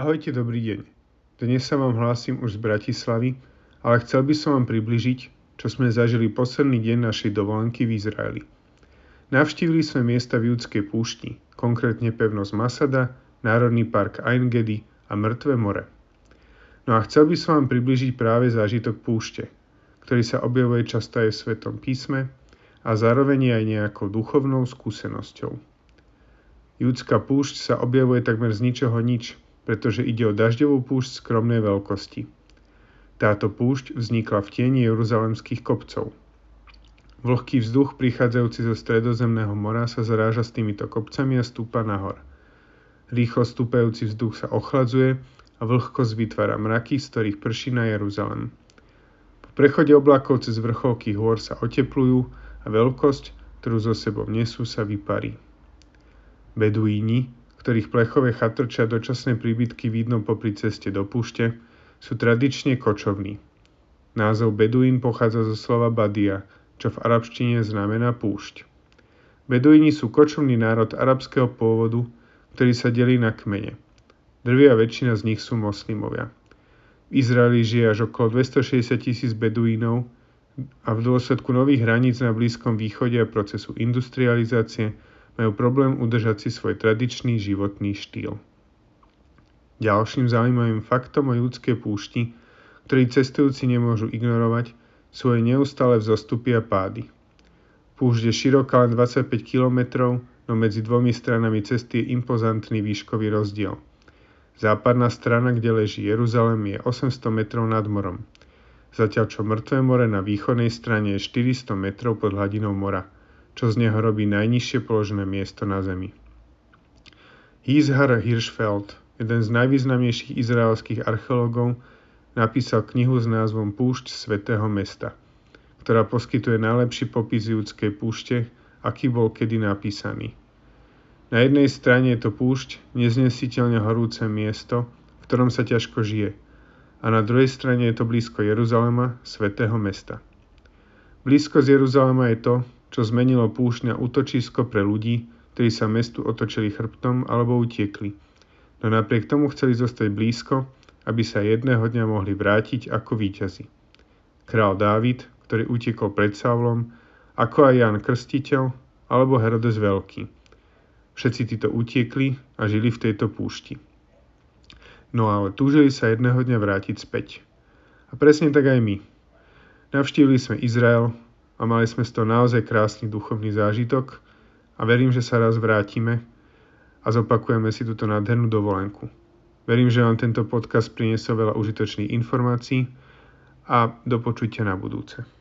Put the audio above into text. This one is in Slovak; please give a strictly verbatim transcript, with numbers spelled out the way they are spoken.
Ahojte, dobrý deň. Dnes sa vám hlásim už z Bratislavy, ale chcel by som vám približiť, čo sme zažili posledný deň našej dovolenky v Izraeli. Navštívili sme miesta v Júdskej púšti, konkrétne pevnosť Masada, Národný park Ein Gedi a Mŕtve more. No a chcel by som vám približiť práve zážitok púšte, ktorý sa objavuje často aj v Svetom písme a zároveň aj nejakou duchovnou skúsenosťou. Júdska púšť sa objavuje takmer z ničoho nič, pretože ide o dažďovú púšť skromnej veľkosti. Táto púšť vznikla v tieni jeruzalemských kopcov. Vlhký vzduch prichádzajúci zo Stredozemného mora sa zaráža s týmito kopcami a stúpa nahor. Rýchlo stúpajúci vzduch sa ochladzuje a vlhkosť vytvára mraky, z ktorých prší na Jeruzalem. Po prechode oblakov cez vrcholky hôr sa oteplujú a veľkosť, ktorú zo sebou nesú, sa vyparí. Beduíni, ktorých plechové chatrčia dočasné príbytky vidno popri ceste do púšte, sú tradične kočovní. Názov Beduín pochádza zo slova badia, čo v arabštine znamená púšť. Beduíni sú kočovný národ arabského pôvodu, ktorý sa delí na kmene. Drvia väčšina z nich sú moslimovia. V Izraeli žije až okolo dvestošesťdesiat tisíc beduínov a v dôsledku nových hraníc na Blízkom východe a procesu industrializácie majú problém udržať si svoj tradičný životný štýl. Ďalším zaujímavým faktom o Júdskej púšti, ktorý cestujúci nemôžu ignorovať, sú jej neustále vzostupy a pády. Púšť je široká len dvadsaťpäť kilometrov, no medzi dvomi stranami cesty je impozantný výškový rozdiel. Západná strana, kde leží Jeruzalem, je osemsto metrov nad morom, zatiaľ čo Mŕtve more na východnej strane je štyristo metrov pod hladinou mora, čo z neho robí najnižšie položené miesto na zemi. Hizhar Hirschfeld, jeden z najvýznamnejších izraelských archeológov, napísal knihu s názvom Púšť Svetého mesta, ktorá poskytuje najlepší popis Júdskej púšte, aký bol kedy napísaný. Na jednej strane je to púšť, neznesiteľne horúce miesto, v ktorom sa ťažko žije, a na druhej strane je to blízko Jeruzalema, Svetého mesta. Blízko z Jeruzalema je to, čo zmenilo púšť na útočisko pre ľudí, ktorí sa mestu otočili chrbtom alebo utiekli, no napriek tomu chceli zostať blízko, aby sa jedného dňa mohli vrátiť ako víťazi. Král Dávid, ktorý utekol pred Saulom, ako aj Ján Krstiteľ alebo Herodes Veľký. Všetci títo utiekli a žili v tejto púšti. No ale túžili sa jedného dňa vrátiť späť. A presne tak aj my. Navštívili sme Izrael a mali sme z toho naozaj krásny duchovný zážitok a verím, že sa raz vrátime a zopakujeme si túto nádhernú dovolenku. Verím, že vám tento podcast priniesol veľa užitočných informácií a do počutia na budúce.